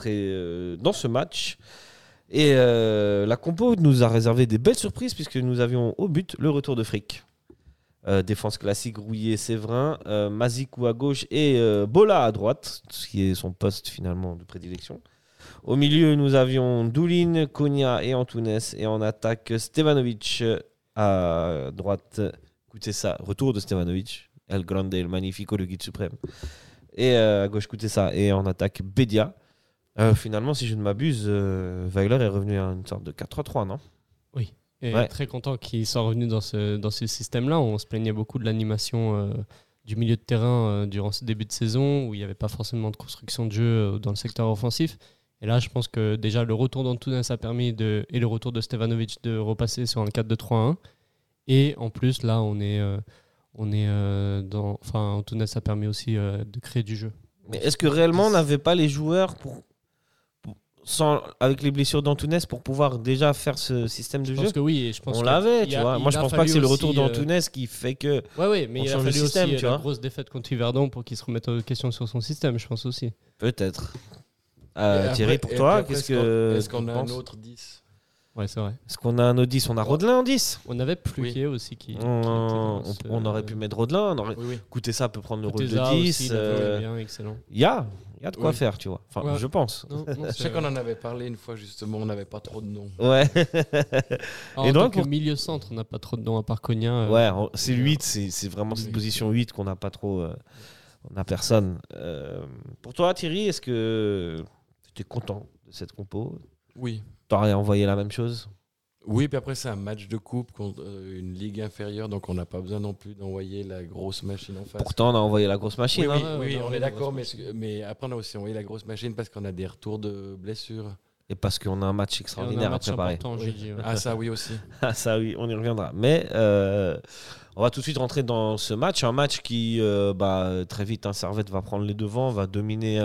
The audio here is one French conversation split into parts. rencontrés dans ce match. Et la compo nous a réservé des belles surprises puisque nous avions au but le retour de Frick. Défense classique, Rouillé, Sévrin, Mazikou à gauche et Bola à droite, ce qui est son poste finalement de prédilection. Au milieu, nous avions Doulin, Konya et Antunes. Et en attaque, Stevanović à droite. Kutesa, retour de Stevanović. El Grande, El Magnifico, le guide suprême. Et à gauche, Kutesa. Et en attaque, Bédia. Finalement, si je ne m'abuse, Weiler est revenu à une sorte de 4-3-3, non ? Oui, et ouais. Très content qu'il soit revenu dans ce système-là. On se plaignait beaucoup de l'animation du milieu de terrain durant ce début de saison, où il n'y avait pas forcément de construction de jeu dans le secteur offensif. Et là, je pense que déjà, le retour d'Antunes a permis, et le retour de Stevanović, de repasser sur un 4-2-3-1. Et en plus, là, on est Antunes a permis aussi de créer du jeu. Mais est-ce que réellement, on n'avait pas les joueurs avec les blessures d'Antunes pour pouvoir déjà faire ce système de jeu ? Je pense que oui. Et je pense on l'avait, tu vois. Moi, je ne pense pas que c'est le retour d'Antunes qui fait que... Oui, mais il a fallu aussi une grosse défaite contre Yverdon pour qu'il se remette en question sur son système, je pense aussi. Peut-être. Thierry, pour toi, est-ce qu'on a un autre 10 ? Ouais, c'est vrai. Est-ce qu'on a un autre 10 ? On a Rodelin en 10 ? On avait Pluquet aussi qui on aurait pu mettre Rodelin. Kutesa peut prendre le rôle de 10. Il y a de quoi faire, tu vois. Enfin, je pense. Je sais qu'on en avait parlé une fois, justement, on n'avait pas trop de noms. Ouais. Et donc, au milieu-centre, on n'a pas trop de noms à part Konya. Ouais, c'est 8, c'est vraiment cette position 8 qu'on n'a pas trop. On n'a personne. Pour toi, Thierry, est-ce que tu es content de cette compo ? Oui. Tu aurais envoyé la même chose ? Oui, puis après, c'est un match de coupe contre une ligue inférieure, donc on n'a pas besoin non plus d'envoyer la grosse machine en face. Pourtant, on a envoyé la grosse machine. Oui, on est d'accord, mais après, on a aussi envoyé la grosse machine parce qu'on a des retours de blessures. Et parce qu'on a un match extraordinaire à préparer. Ça oui aussi. On y reviendra. Mais on va tout de suite rentrer dans ce match. Un match qui, très vite, Servette va prendre les devants, va dominer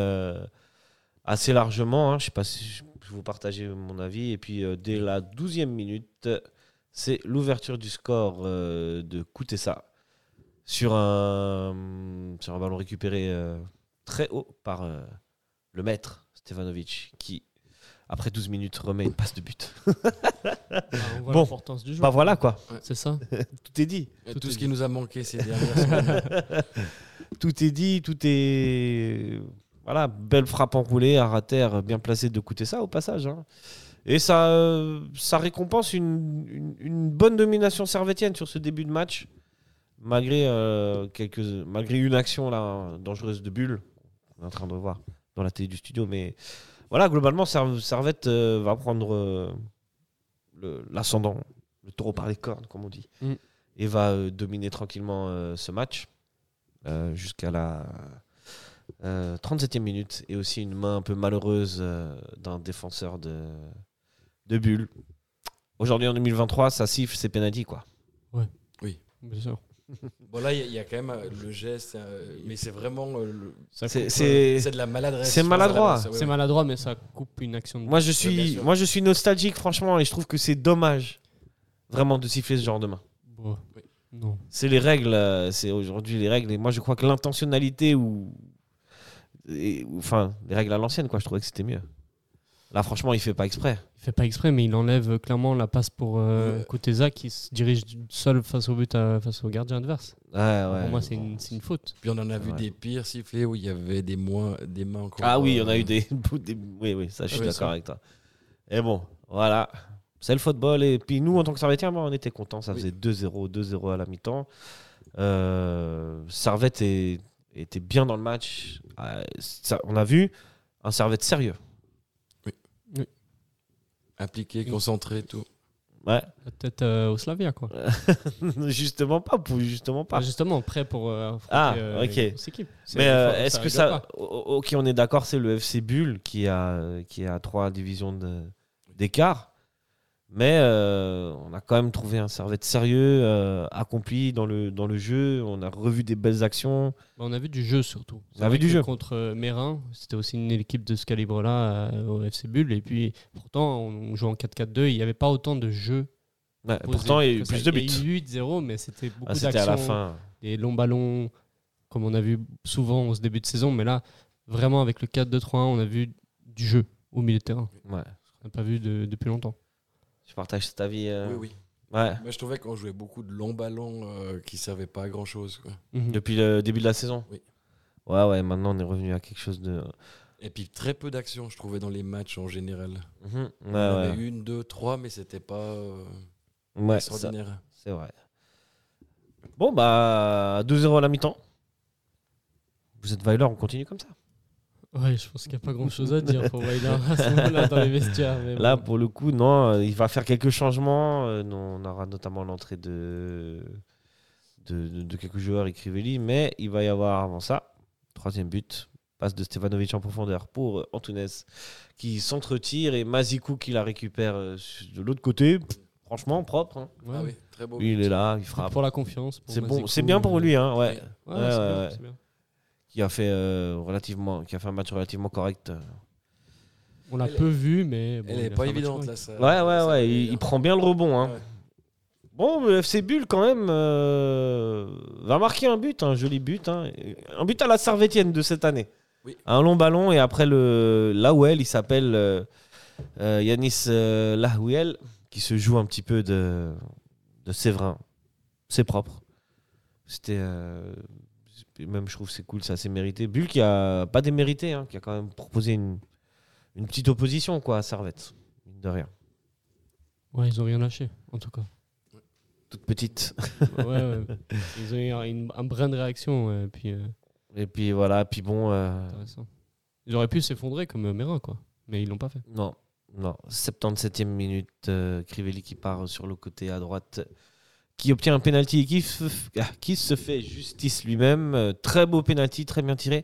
assez largement. Je ne sais pas si je vous partager mon avis. Et puis, dès la 12e minute, c'est l'ouverture du score de Kutesa sur un ballon récupéré très haut par le maître Stevanović qui... Après 12 minutes, remet une passe de but. On voit l'importance du jeu. Voilà quoi. Ouais. C'est ça. Tout est dit. Tout ce qui nous a manqué ces dernières semaines. Tout est dit, tout est... Voilà, belle frappe enroulée, à terre, bien placée de Kutesa au passage. Hein. Et ça récompense une bonne domination servétienne sur ce début de match, malgré, malgré une action là, dangereuse de Bulle. On est en train de voir dans la télé du studio, mais... Voilà, globalement, Servette va prendre l'ascendant, le taureau par les cornes, comme on dit, et va dominer tranquillement ce match jusqu'à la 37e minute. Et aussi une main un peu malheureuse d'un défenseur de Bulle. Aujourd'hui, en 2023, ça siffle, c'est penalty, quoi. Ouais. Oui, bien sûr. Bon, là, il y a quand même le geste, mais c'est vraiment. C'est de la maladresse. C'est maladroit. C'est maladroit, mais ça coupe une action de. Moi, je suis nostalgique, franchement, et je trouve que c'est dommage vraiment de siffler ce genre de main. Bon. Oui. Non. C'est les règles, c'est aujourd'hui les règles, et moi, je crois que l'intentionnalité les règles à l'ancienne, quoi, je trouvais que c'était mieux. Là, franchement, il ne fait pas exprès. Il ne fait pas exprès, mais il enlève clairement la passe pour Kutesa qui se dirige seul face au but, face au gardien adverse. Ouais. Pour moi, c'est une faute. Puis on en a vu des pires sifflés où il y avait des mains encore. Ah oui, on a eu des... Oui, ça, je suis d'accord avec toi. Et bon, voilà. C'est le football. Et puis nous, en tant que Servettiens, on était contents. Ça faisait 2-0 à la mi-temps. Servette était bien dans le match. On a vu un Servette sérieux. Appliqué, concentré, tout. Ouais. Peut-être au Slavia, quoi. Justement pas. Justement, prêt pour affronter cette équipe. Mais est-ce que ça... Ok, on est d'accord, c'est le FC Bulle qui a 3 divisions d'écart. Mais on a quand même trouvé un Servette sérieux, accompli dans le jeu. On a revu des belles actions. Bah, on a vu du jeu, surtout. Contre Mérin, c'était aussi une équipe de ce calibre-là au FC Bulle. Et puis, pourtant, on jouait en 4-4-2. Il n'y avait pas autant de jeux. Ouais, pourtant, il y a eu plus de buts. Il y a eu 8-0, mais c'était beaucoup d'actions. C'était à la fin. Des longs ballons, comme on a vu souvent au début de saison. Mais là, vraiment, avec le 4-2-3-1, on a vu du jeu au milieu de terrain. Ouais. On n'a pas vu depuis longtemps. Tu partages cet avis Oui, oui. Ouais. Moi, je trouvais qu'on jouait beaucoup de longs ballons qui ne servaient pas à grand-chose. Quoi. Mm-hmm. Depuis le début de la saison. Oui. Ouais, ouais, maintenant on est revenu à quelque chose de... Et puis très peu d'actions, je trouvais, dans les matchs en général. Mm-hmm. Ouais, on avait une, deux, trois, mais c'était pas extraordinaire. Ça, c'est vrai. Bon, bah, 2-0 à la mi-temps. Vous êtes Weiler, on continue comme ça. Ouais, je pense qu'il n'y a pas grand-chose à dire pour Weiler à ce moment-là dans les vestiaires. Mais là, bon. Pour le coup, non, il va faire quelques changements. On aura notamment l'entrée de quelques joueurs, Écrivelli, mais il va y avoir avant ça, troisième but, passe de Stevanović en profondeur pour Antunes qui s'entretire et Mazikou qui la récupère de l'autre côté. Franchement, propre. Hein. Ouais, ah oui, très beau. Lui, il est là, il frappe. Pour la confiance. Pour c'est Mazikou, bon, c'est bien pour lui, hein. Ouais. Ouais, ouais, c'est bien. Qui a fait un match relativement correct. On l'a peu vu, mais bon, elle n'est pas évidente là. Ça, ouais. Il prend bien le rebond, hein. Ouais. Bon, le FC Bulle, quand même, va marquer un but, un joli but. Hein. Un but à la Servettienne de cette année. Oui. Un long ballon, et après le Lahuel, il s'appelle Yanis Lahuel, qui se joue un petit peu de Sévrin. C'est propre. C'était... Même, je trouve c'est cool, c'est assez mérité. Bulle qui a pas démérité, hein, qui a quand même proposé une petite opposition, quoi, à Servette, mine de rien. Ouais, ils ont rien lâché, en tout cas. Toute petite. Ouais. Ils ont eu un brin de réaction. Ouais, et puis voilà, puis bon. Intéressant. Ils auraient pu s'effondrer comme Mérin, quoi. Mais ils l'ont pas fait. Non. 77e minute, Écrivelli qui part sur le côté à droite, qui obtient un penalty et qui se fait justice lui-même. Très beau penalty, très bien tiré.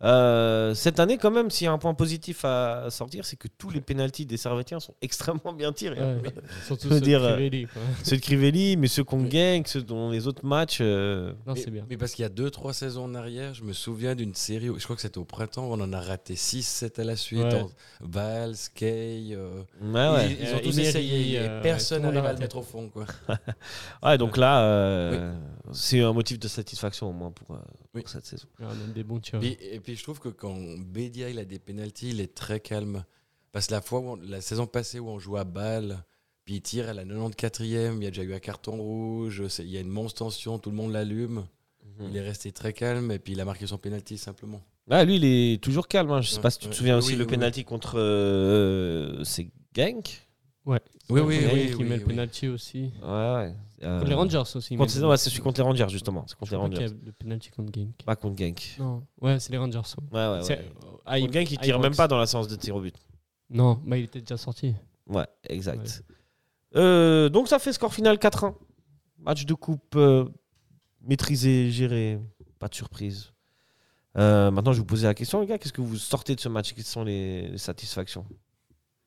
Cette année, quand même, s'il y a un point positif à sortir, c'est que tous les penalties des Servettiens sont extrêmement bien tirés. Ouais, oui. Surtout ceux de Écrivelli. Ceux de Écrivelli, mais ceux qu'on gagne, ceux dont les autres matchs... Non, c'est bien. Mais parce qu'il y a 2-3 saisons en arrière, je me souviens d'une série, je crois que c'était au printemps, on en a raté 6-7 à la suite. Ouais. Valls, Kay... Ouais. Ils ont tous essayé et personne n'arrive à le mettre au fond. Quoi. Ouais, donc là, c'est un motif de satisfaction au moins pour cette saison. Ouais, on a des bons tirs. Puis je trouve que quand Bédia il a des pénaltys, il est très calme. Parce que la saison passée où on joue à Bâle, puis il tire à la 94e, il y a déjà eu un carton rouge, il y a une monstre tension, tout le monde l'allume. Mm-hmm. Il est resté très calme et puis il a marqué son pénalty simplement. Ah, lui, il est toujours calme. Hein. Je ne sais pas si tu te souviens aussi le pénalty contre c'est Genk. Ouais. Oui. Il met le penalty aussi. Ouais. Contre les Rangers aussi. C'est celui contre les Rangers, justement. C'est contre les Rangers. Le penalty contre Genk. Pas contre Genk. Non. Ouais, c'est les Rangers. Ouais. Genk, il tire même pas dans la séance de tir au but. Non, mais il était déjà sorti. Ouais, exact. Ouais. Donc ça fait score final 4-1. Match de coupe maîtrisé, géré. Pas de surprise. Maintenant, je vais vous poser la question, les gars. Qu'est-ce que vous sortez de ce match? Quelles sont les satisfactions?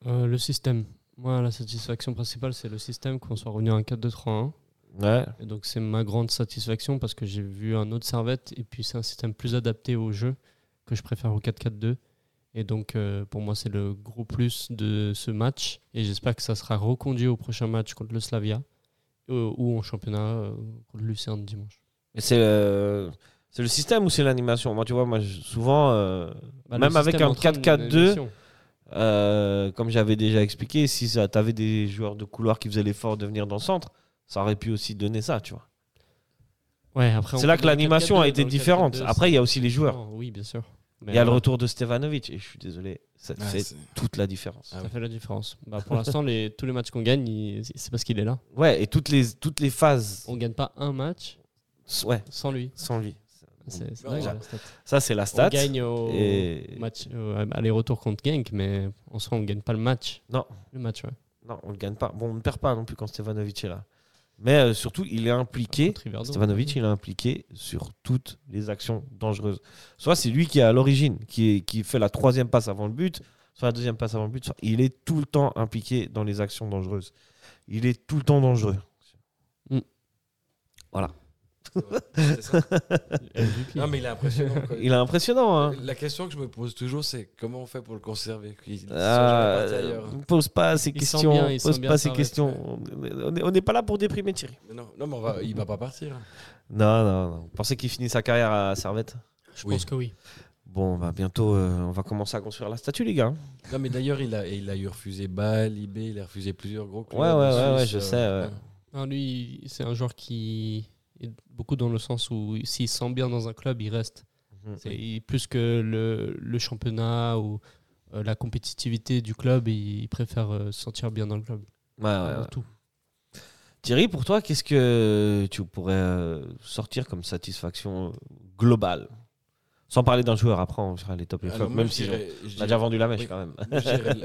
Le système. Moi, la satisfaction principale, c'est le système, qu'on soit revenu à un 4-2-3-1. Ouais. Et donc, c'est ma grande satisfaction parce que j'ai vu un autre Servette et puis c'est un système plus adapté au jeu que je préfère au 4-4-2. Et donc, pour moi, c'est le gros plus de ce match. Et j'espère que ça sera reconduit au prochain match contre le Slavia ou en championnat contre Lucerne dimanche. Et c'est le système ou c'est l'animation? Moi, tu vois, souvent, même avec un 4-4-2... comme j'avais déjà expliqué, si tu avais des joueurs de couloir qui faisaient l'effort de venir dans le centre, ça aurait pu aussi donner ça, tu vois. Ouais, après, c'est là que l'animation a été différente. Après, il y a aussi les joueurs. Oui, bien sûr. Il y a le retour de Stevanović, et je suis désolé, ça fait toute la différence. Ça fait la différence. Bah, pour l'instant, tous les matchs qu'on gagne, c'est parce qu'il est là. Ouais, et toutes les phases. On ne gagne pas un match sans lui. Sans lui. C'est dingue, la stat. Ça, c'est la stat. On gagne match, aller-retour contre Genk, mais en soi, on ne gagne pas le match. Non. Le match, ouais. Non, on ne gagne pas. Bon, on ne perd pas non plus quand Stevanović est là. Mais surtout, il est impliqué. Stevanović, il est impliqué sur toutes les actions dangereuses. Soit c'est lui qui est à l'origine, qui fait la troisième passe avant le but, soit la deuxième passe avant le but. Soit il est tout le temps impliqué dans les actions dangereuses. Il est tout le temps dangereux. Mm. Voilà. C'est ça. Non, mais il est impressionnant, quoi. Il est impressionnant, hein. La question que je me pose toujours, c'est comment on fait pour le conserver? Ne pose pas ces questions. On n'est pas là pour déprimer Thierry. Non, mais il ne va pas partir. Non. Vous pensez qu'il finit sa carrière à Servette? Je pense que oui. Bon, bah, bientôt, on va commencer à construire la statue, les gars. Non, mais d'ailleurs, il a eu refusé Bâle, IB, il a refusé plusieurs gros clubs. Ouais, je sais. Ouais. Non, lui, c'est un joueur qui est beaucoup dans le sens où s'il se sent bien dans un club, il reste. Mmh. C'est plus que le championnat ou la compétitivité du club, il préfère se sentir bien dans le club. Ouais. Tout. Thierry, pour toi, qu'est-ce que tu pourrais sortir comme satisfaction globale ? Sans parler d'un joueur, après on sera les top et flop, même si on a déjà vendu la mèche quand même.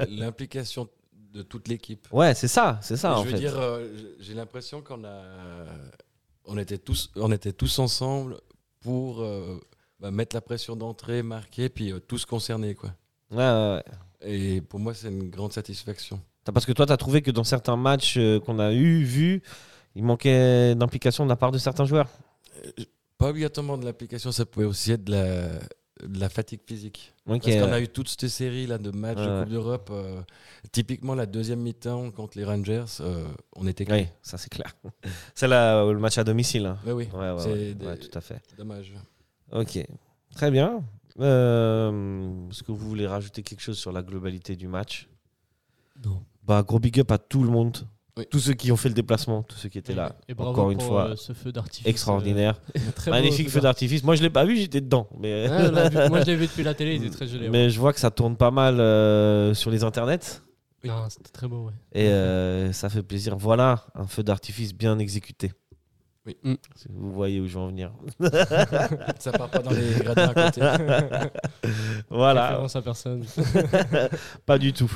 L'implication de toute l'équipe. Ouais, c'est ça en fait. Je veux dire, j'ai l'impression qu'on était tous ensemble pour mettre la pression d'entrée, marquer, puis tous concernés, quoi. Ouais. Et pour moi, c'est une grande satisfaction. Parce que toi, tu as trouvé que dans certains matchs qu'on a vus, il manquait d'implication de la part de certains joueurs. Pas obligatoirement de l'application, ça pouvait aussi être de la fatigue physique. Okay. Parce qu'on a eu toute cette série là, de matchs de Coupe d'Europe. Typiquement, la deuxième mi-temps contre les Rangers, on était clair. Oui, ça c'est clair. C'est là, le match à domicile. Hein. Oui. Ouais, tout à fait. Dommage. Ok, très bien. Est-ce que vous voulez rajouter quelque chose sur la globalité du match ? Non. Bah, gros big up à tout le monde. Oui. Tous ceux qui ont fait le déplacement, tous ceux qui étaient là, et bravo encore une fois, ce feu d'artifice extraordinaire, magnifique feu d'artifice. Moi je l'ai pas vu, j'étais dedans, mais moi je l'ai vu depuis la télé, il était très joli. Mais ouais. Je vois que ça tourne pas mal sur les internets. Oui. Ah, c'était très beau, ouais. Et ça fait plaisir. Voilà un feu d'artifice bien exécuté. Oui. Mm. Si vous voyez où je veux en venir. Ça part pas dans les gradins à côté. Voilà. Référence à personne. Pas du tout.